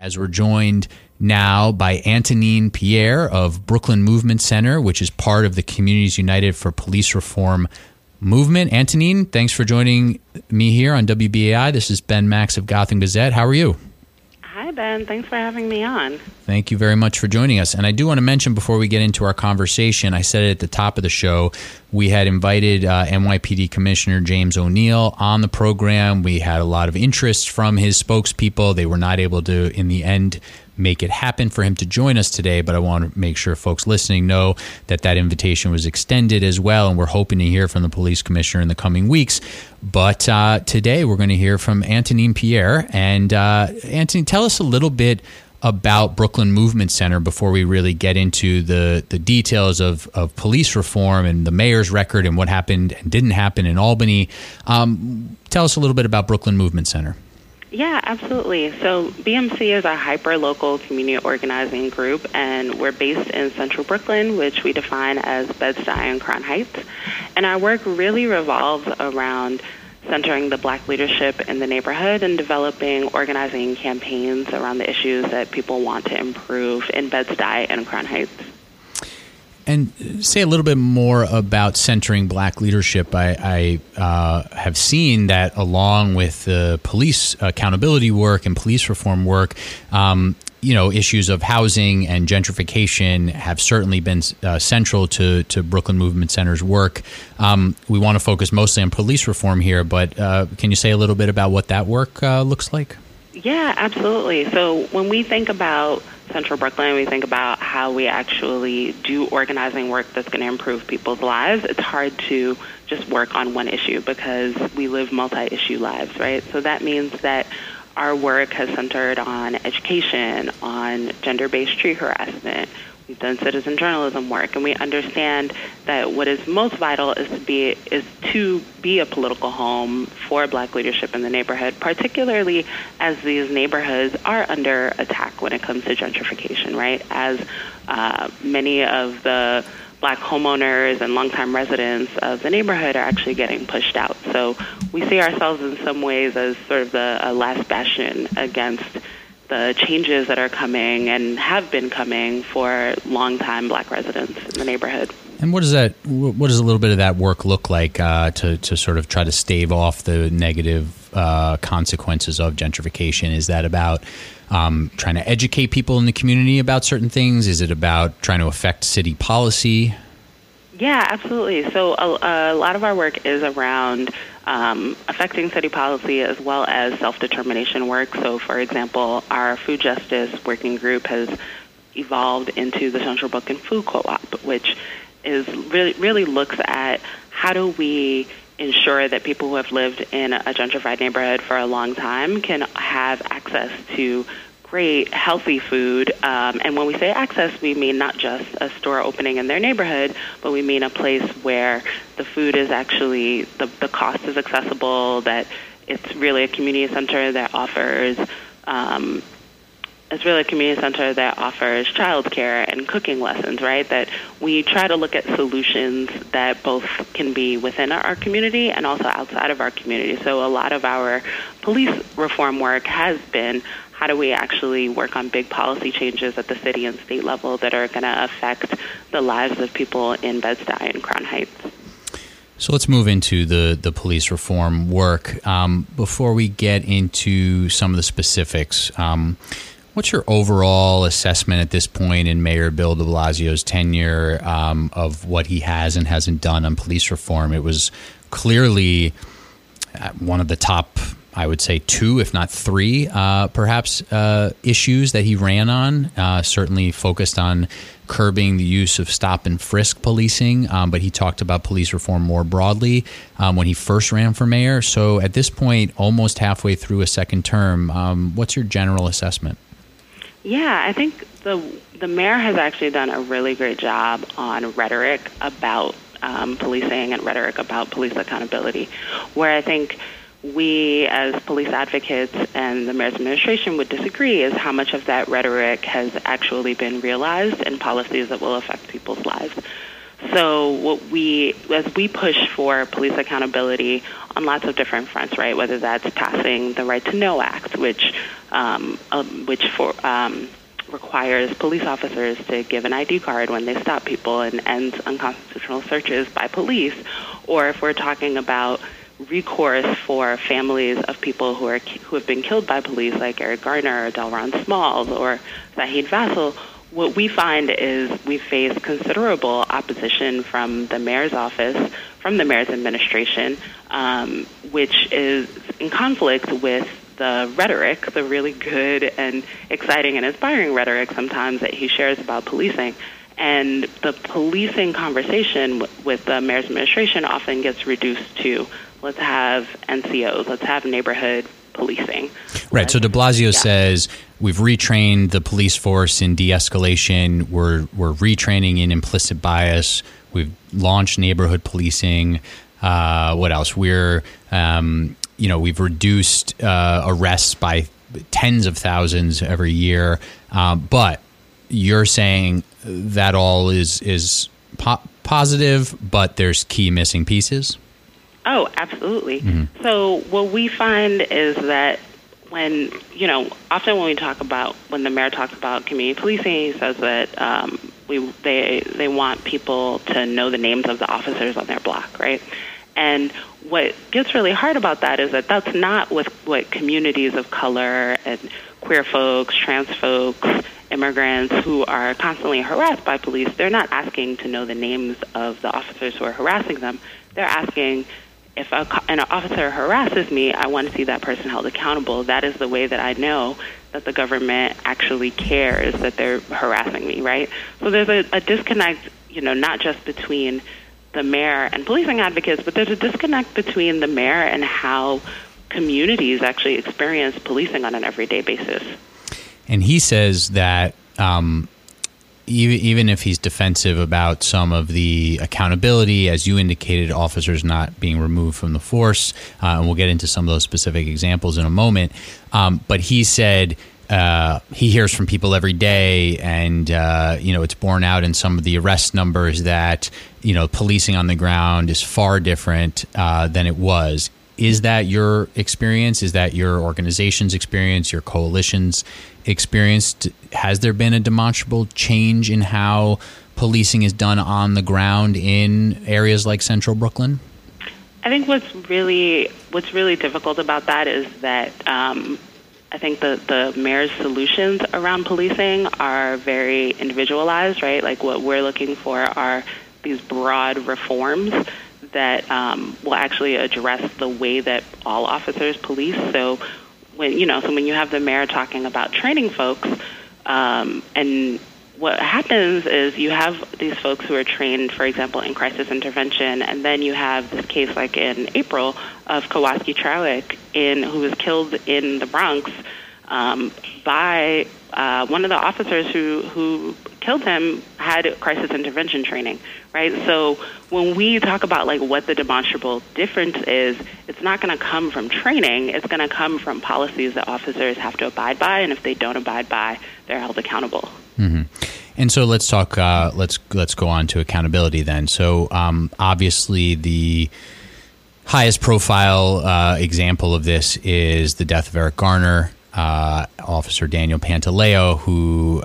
As we're joined now by Antonine Pierre of Brooklyn Movement Center, which is part of the Communities United for Police Reform movement. Antonine, thanks for joining me here on WBAI. This is Ben Max of Gotham Gazette. How are you? Hi, Ben. Thanks for having me on. Thank you very much for joining us. And I do want to mention before we get into our conversation, I said it at the top of the show, we had invited NYPD Commissioner James O'Neill on the program. We had a lot of interest from his spokespeople. They were not able to, in the end, make it happen for him to join us today. But I want to make sure folks listening know that that invitation was extended as well. And we're hoping to hear from the police commissioner in the coming weeks. But today we're going to hear from Antonine Pierre. And Antonine, tell us a little bit about Brooklyn Movement Center before we really get into the details of police reform and the mayor's record and what happened and didn't happen in Albany. Tell us a little bit about Brooklyn Movement Center. Yeah, absolutely. So BMC is a hyper-local community organizing group, and we're based in Central Brooklyn, which we define as Bed-Stuy and Crown Heights. And our work really revolves around centering the Black leadership in the neighborhood and developing organizing campaigns around the issues that people want to improve in Bed-Stuy and Crown Heights. And say a little bit more about centering Black leadership. I have seen that along with the police accountability work and police reform work, issues of housing and gentrification have certainly been central to Brooklyn Movement Center's work. We want to focus mostly on police reform here, but can you say a little bit about what that work looks like? Yeah, absolutely. So when we think about Central Brooklyn, we think about how we actually do organizing work that's going to improve people's lives. It's hard to just work on one issue because we live multi-issue lives, right? So that means that our work has centered on education, on gender-based street harassment. We've done citizen journalism work, and we understand that what is most vital is to be a political home for Black leadership in the neighborhood, particularly as these neighborhoods are under attack when it comes to gentrification, right? As many of the Black homeowners and longtime residents of the neighborhood are actually getting pushed out. So we see ourselves in some ways as sort of the last bastion against the changes that are coming and have been coming for longtime Black residents in the neighborhood. And what does a little bit of that work look like to sort of try to stave off the negative consequences of gentrification? Is that about trying to educate people in the community about certain things? Is it about trying to affect city policy? Yeah, absolutely. So a lot of our work is around affecting city policy as well as self-determination work. So, for example, our food justice working group has evolved into the Central Brooklyn Food Co op, which is really looks at how do we ensure that people who have lived in a gentrified neighborhood for a long time can have access to great, healthy food. And when we say access, we mean not just a store opening in their neighborhood, but we mean a place where the food is actually, the cost is accessible, that it's really a community center that offers childcare and cooking lessons, right? That we try to look at solutions that both can be within our community and also outside of our community. So a lot of our police reform work has been, how do we actually work on big policy changes at the city and state level that are going to affect the lives of people in Bed-Stuy and Crown Heights? So let's move into the police reform work. Before we get into some of the specifics, what's your overall assessment at this point in Mayor Bill de Blasio's tenure of what he has and hasn't done on police reform? It was clearly one of the top, I would say, two, if not three, perhaps issues that he ran on, certainly focused on curbing the use of stop and frisk policing. But he talked about police reform more broadly when he first ran for mayor. So at this point, almost halfway through a second term, what's your general assessment? Yeah, I think the mayor has actually done a really great job on rhetoric about policing and rhetoric about police accountability, where I think we as police advocates and the mayor's administration would disagree is how much of that rhetoric has actually been realized in policies that will affect people's lives. So what we, as we push for police accountability on lots of different fronts, right? Whether that's passing the Right to Know Act, which requires police officers to give an ID card when they stop people and ends unconstitutional searches by police, or if we're talking about recourse for families of people who have been killed by police, like Eric Garner or Delron Smalls or Saheed Vassell, what we find is we face considerable opposition from the mayor's office, from the mayor's administration, which is in conflict with the rhetoric, the really good and exciting and inspiring rhetoric sometimes that he shares about policing. And the policing conversation with the mayor's administration often gets reduced to, let's have NCOs, let's have neighborhood policing. Right. So de Blasio says we've retrained the police force in de-escalation. We're retraining in implicit bias. We've launched neighborhood policing. What else? We're we've reduced arrests by tens of thousands every year. But you're saying that all is positive, but there's key missing pieces. Oh, absolutely. Mm-hmm. So what we find is that when the mayor talks about community policing, he says that they want people to know the names of the officers on their block, right? And what gets really hard about that is that that's not what communities of color and queer folks, trans folks, immigrants who are constantly harassed by police, they're not asking to know the names of the officers who are harassing them. They're asking, if an officer harasses me, I want to see that person held accountable. That is the way that I know that the government actually cares that they're harassing me, right? So there's a disconnect, not just between the mayor and policing advocates, but there's a disconnect between the mayor and how communities actually experience policing on an everyday basis. And he says that even if he's defensive about some of the accountability, as you indicated, officers not being removed from the force, and we'll get into some of those specific examples in a moment, but he said he hears from people every day, and it's borne out in some of the arrest numbers that policing on the ground is far different than it was. Is that your experience? Is that your organization's experience, your coalition's experience? Has there been a demonstrable change in how policing is done on the ground in areas like Central Brooklyn? I think what's really difficult about that is that I think the mayor's solutions around policing are very individualized, right? Like what we're looking for are these broad reforms that will actually address the way that all officers police. So when you have the mayor talking about training folks, and what happens is you have these folks who are trained, for example, in crisis intervention, and then you have this case like in April of Kowalski Trawick, who was killed in the Bronx by one of the officers who killed him had crisis intervention training, right? So when we talk about like what the demonstrable difference is, it's not going to come from training. It's going to come from policies that officers have to abide by, and if they don't abide by, they're held accountable. Mm-hmm. And so let's talk. Let's go on to accountability then. So obviously the highest profile example of this is the death of Eric Garner. Officer Daniel Pantaleo, who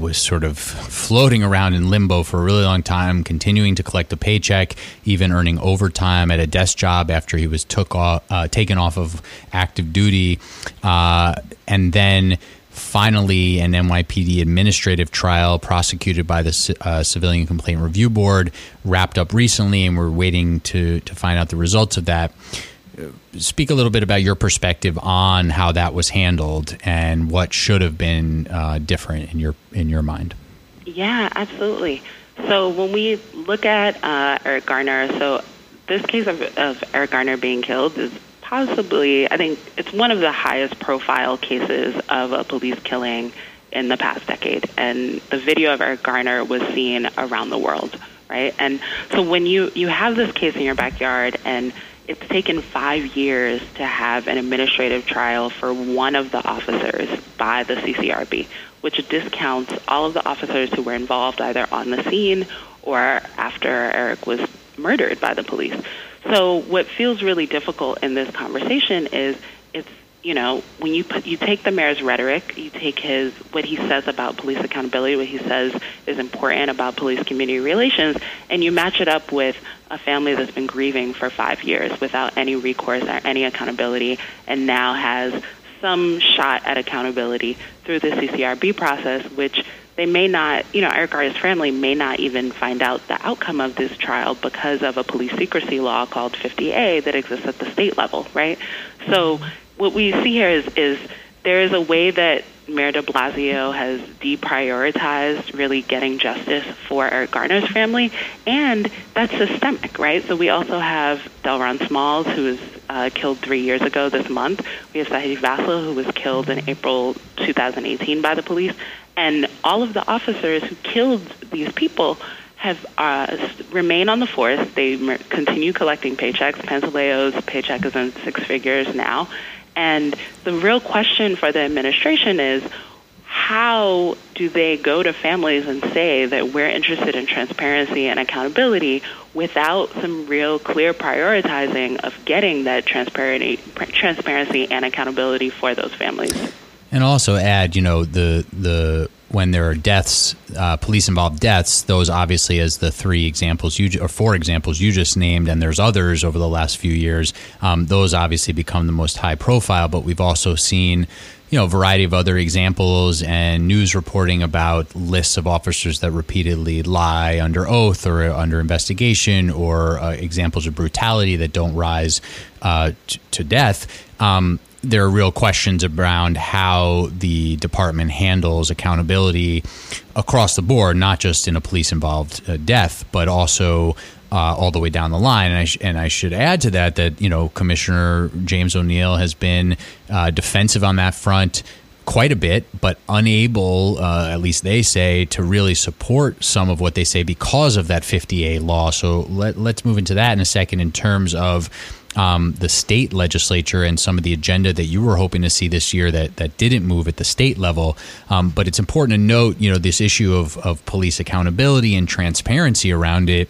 was sort of floating around in limbo for a really long time, continuing to collect a paycheck, even earning overtime at a desk job after he was taken off of active duty. And then finally, an NYPD administrative trial prosecuted by the Civilian Complaint Review Board wrapped up recently, and we're waiting to find out the results of that. Speak a little bit about your perspective on how that was handled and what should have been different in your mind. Yeah, absolutely. So when we look at Eric Garner, so this case of Eric Garner being killed is possibly, I think it's one of the highest profile cases of a police killing in the past decade. And the video of Eric Garner was seen around the world, right? And so when you have this case in your backyard and it's taken 5 years to have an administrative trial for one of the officers by the CCRB, which discounts all of the officers who were involved either on the scene or after Eric was murdered by the police. So what feels really difficult in this conversation is it's, you know, when you take the mayor's rhetoric, you take what he says about police accountability, what he says is important about police community relations, and you match it up with a family that's been grieving for 5 years without any recourse or any accountability, and now has some shot at accountability through the CCRB process, which they may not, you know, Eric Garner's family may not even find out the outcome of this trial because of a police secrecy law called 50A that exists at the state level, right? So what we see here is there is a way that Mayor de Blasio has deprioritized really getting justice for Eric Garner's family, and that's systemic, right? So we also have Delron Smalls, who was killed 3 years ago this month. We have Saheed Vassell, who was killed in April 2018 by the police. And all of the officers who killed these people have remained on the force. They continue collecting paychecks. Pantaleo's paycheck is in six figures now. And the real question for the administration is, how do they go to families and say that we're interested in transparency and accountability without some real clear prioritizing of getting that transparency and accountability for those families? And also add, you know, the when there are deaths, police-involved deaths, those obviously as the three examples or four examples you just named, and there's others over the last few years, those obviously become the most high profile. But we've also seen, you know, a variety of other examples and news reporting about lists of officers that repeatedly lie under oath or under investigation, or examples of brutality that don't rise to death. There are real questions around how the department handles accountability across the board, not just in a police-involved death, but also all the way down the line. And I should add to that, you know, Commissioner James O'Neill has been defensive on that front quite a bit, but unable, at least they say, to really support some of what they say because of that 50A law. So let's move into that in a second in terms of the state legislature and some of the agenda that you were hoping to see this year that didn't move at the state level. But it's important to note, you know, this issue of police accountability and transparency around it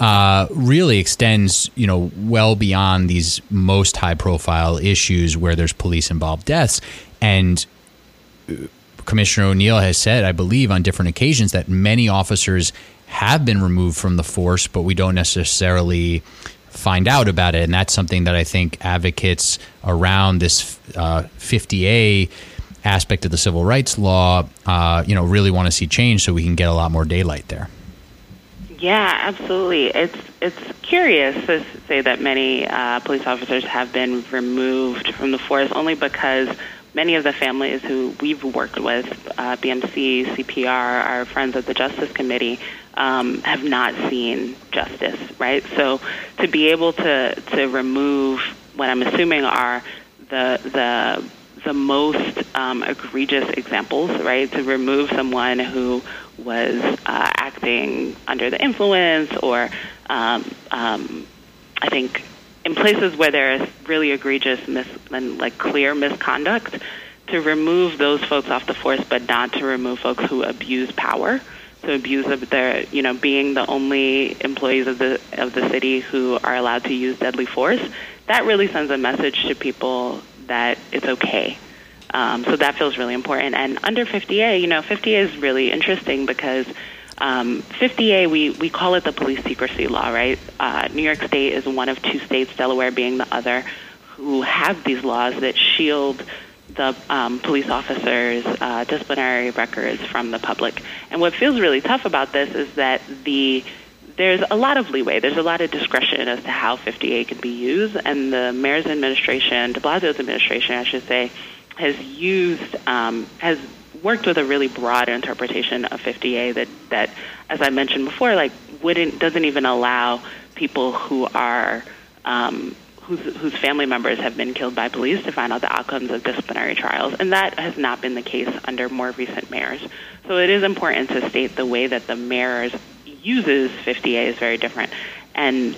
really extends, you know, well beyond these most high profile issues where there's police involved deaths. And Commissioner O'Neill has said, I believe, on different occasions that many officers have been removed from the force, but we don't necessarily find out about it. And that's something that I think advocates around this 50A aspect of the civil rights law, you know, really want to see change so we can get a lot more daylight there. Yeah, absolutely. It's curious to say that many police officers have been removed from the force only because many of the families who we've worked with, BMC, CPR, our friends at the Justice Committee, have not seen justice, right? So to be able to remove what I'm assuming are the most egregious examples, right? To remove someone who was acting under the influence, or I think in places where there is really egregious and like clear misconduct, to remove those folks off the force, but not to remove folks who abuse power. So abuse of their, you know, being the only employees of the city who are allowed to use deadly force. That really sends a message to people that it's okay. So that feels really important. And under 50A, you know, 50A is really interesting because 50A, we call it the police secrecy law, right? New York State is one of two states, Delaware being the other, who have these laws that shield the police officers' disciplinary records from the public. And what feels really tough about this is that there's a lot of leeway. There's a lot of discretion as to how 50A can be used. And the mayor's administration, de Blasio's administration, I should say, has worked with a really broad interpretation of 50A that, as I mentioned before, like doesn't even allow people who are whose family members have been killed by police to find out the outcomes of disciplinary trials. And that has not been the case under more recent mayors. So it is important to state the way that the mayor uses 50A is very different. And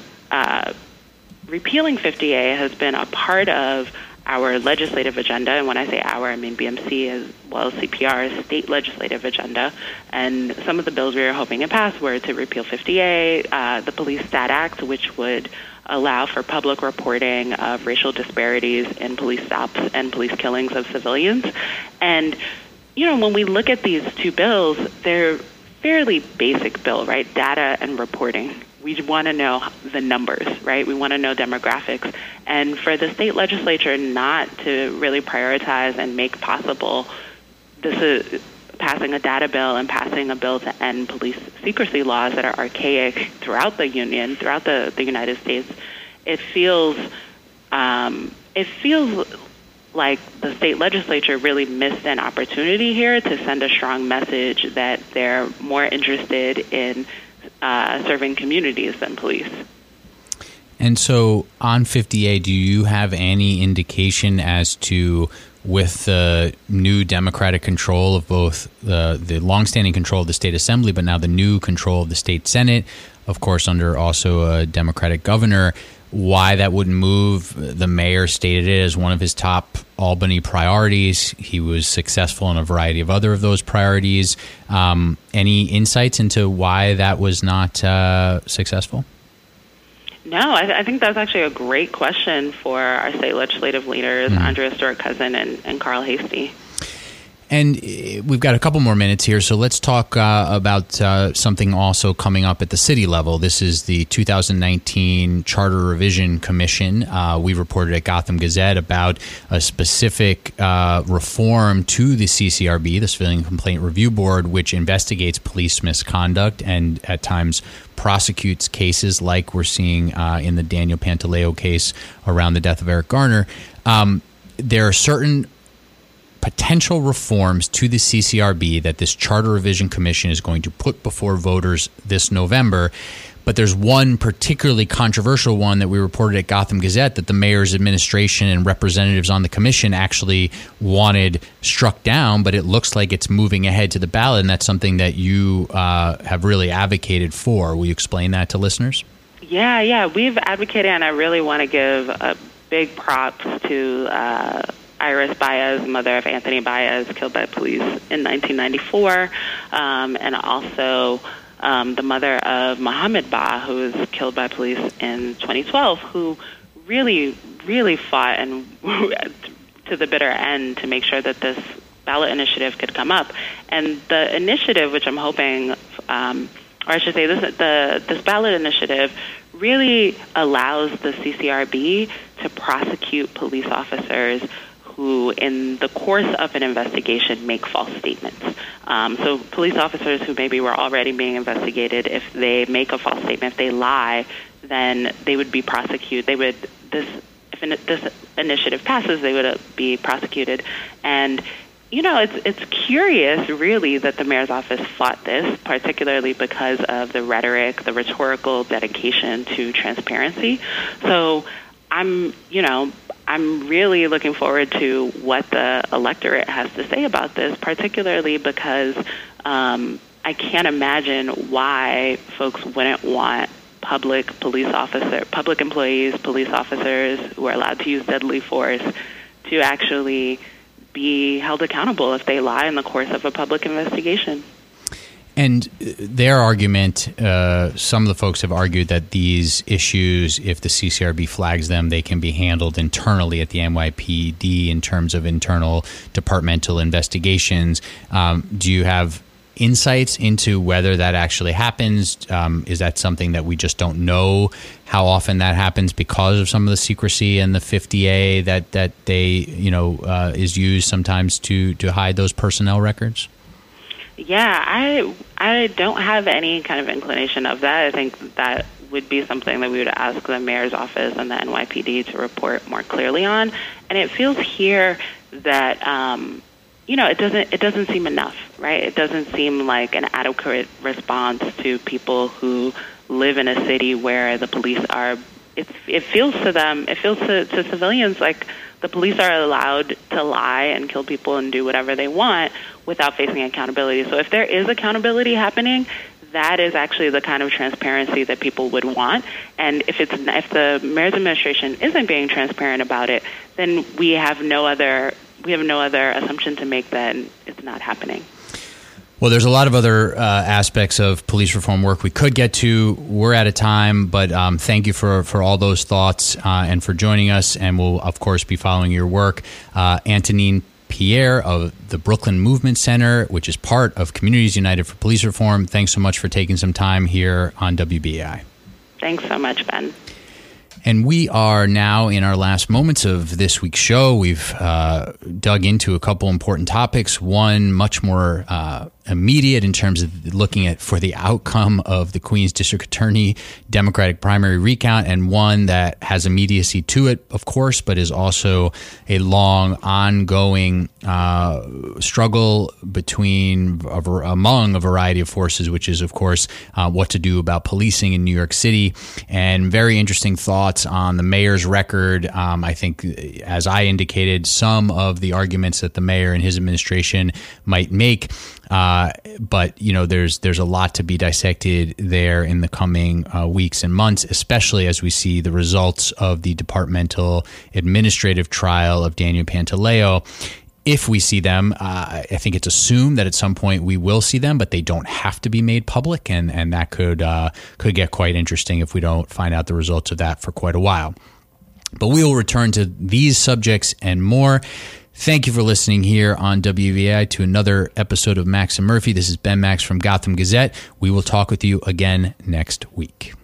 repealing 50A has been a part of our legislative agenda, and when I say our, I mean BMC as well as CPR's state legislative agenda, and some of the bills we were hoping to pass were to repeal 50A, the Police Stat Act, which would allow for public reporting of racial disparities in police stops and police killings of civilians. And, you know, when we look at these two bills, they're fairly basic bill, right? Data and reporting. We want to know the numbers, right? We want to know demographics. And for the state legislature not to really prioritize and make possible this is passing a data bill and passing a bill to end police secrecy laws that are archaic throughout the union, throughout the United States, it feels like the state legislature really missed an opportunity here to send a strong message that they're more interested in serving communities than police. And so on 50A, do you have any indication as to, with the new Democratic control of both the longstanding control of the state assembly, but now the new control of the state Senate, of course, under also a Democratic governor, why that wouldn't move? The mayor stated it as one of his top Albany priorities. He was successful in a variety of other of those priorities. Any insights into why that was not successful? No, I think that's actually a great question for our state legislative leaders, Andrea Stewart-Cousin and Carl Hastie. And we've got a couple more minutes here, so let's talk about something also coming up at the city level. This is the 2019 Charter Revision Commission. We reported at Gotham Gazette about a specific reform to the CCRB, the Civilian Complaint Review Board, which investigates police misconduct and at times prosecutes cases like we're seeing in the Daniel Pantaleo case around the death of Eric Garner. There are certain potential reforms to the CCRB that this Charter Revision Commission is going to put before voters this November. But there's one particularly controversial one that we reported at Gotham Gazette that the mayor's administration and representatives on the commission actually wanted struck down, but it looks like it's moving ahead to the ballot, and that's something that you have really advocated for. Will you explain that to listeners? Yeah. We've advocated, and I really want to give a big props to Iris Baez, mother of Anthony Baez, killed by police in 1994, and also the mother of Mohamed Ba, who was killed by police in 2012, who really, really fought and to the bitter end to make sure that this ballot initiative could come up. And the initiative, which I'm hoping, or I should say this ballot initiative, really allows the CCRB to prosecute police officers who, in the course of an investigation, make false statements. So police officers who maybe were already being investigated, if they make a false statement, if they lie, then they would be prosecuted. If this initiative passes, they would be prosecuted. And, you know, it's curious, really, that the mayor's office fought this, particularly because of the rhetoric, the rhetorical dedication to transparency. So I'm really looking forward to what the electorate has to say about this, particularly because I can't imagine why folks wouldn't want public employees, police officers who are allowed to use deadly force to actually be held accountable if they lie in the course of a public investigation. And their argument, some of the folks have argued that these issues, if the CCRB flags them, they can be handled internally at the NYPD in terms of internal departmental investigations. Do you have insights into whether that actually happens? Is that something that we just don't know how often that happens because of some of the secrecy and the 50A that they, is used sometimes to hide those personnel records? Yeah, I don't have any kind of inclination of that. I think that would be something that we would ask the mayor's office and the NYPD to report more clearly on. And it feels here that it doesn't seem enough, right? It doesn't seem like an adequate response to people who live in a city where the police are. It feels to civilians like the police are allowed to lie and kill people and do whatever they want without facing accountability. So if there is accountability happening, that is actually the kind of transparency that people would want. And if the mayor's administration isn't being transparent about it, then we have no other assumption to make that it's not happening. Well, there's a lot of other aspects of police reform work we could get to. We're out of time, but thank you for all those thoughts and for joining us. And we'll, of course, be following your work. Antonine Pierre of the Brooklyn Movement Center, which is part of Communities United for Police Reform. Thanks so much for taking some time here on WBAI. Thanks so much, Ben. And we are now in our last moments of this week's show. We've dug into a couple important topics, one much more immediate in terms of looking at for the outcome of the Queens District Attorney Democratic primary recount, and one that has immediacy to it, of course, but is also a long, ongoing struggle among a variety of forces, which is, of course, what to do about policing in New York City. And very interesting thoughts on the mayor's record. I think, as I indicated, some of the arguments that the mayor and his administration might make. But, you know, there's a lot to be dissected there in the coming weeks and months, especially as we see the results of the departmental administrative trial of Daniel Pantaleo. If we see them, I think it's assumed that at some point we will see them, but they don't have to be made public. And that could get quite interesting if we don't find out the results of that for quite a while. But we will return to these subjects and more. Thank you for listening here on WBAI to another episode of Max and Murphy. This is Ben Max from Gotham Gazette. We will talk with you again next week.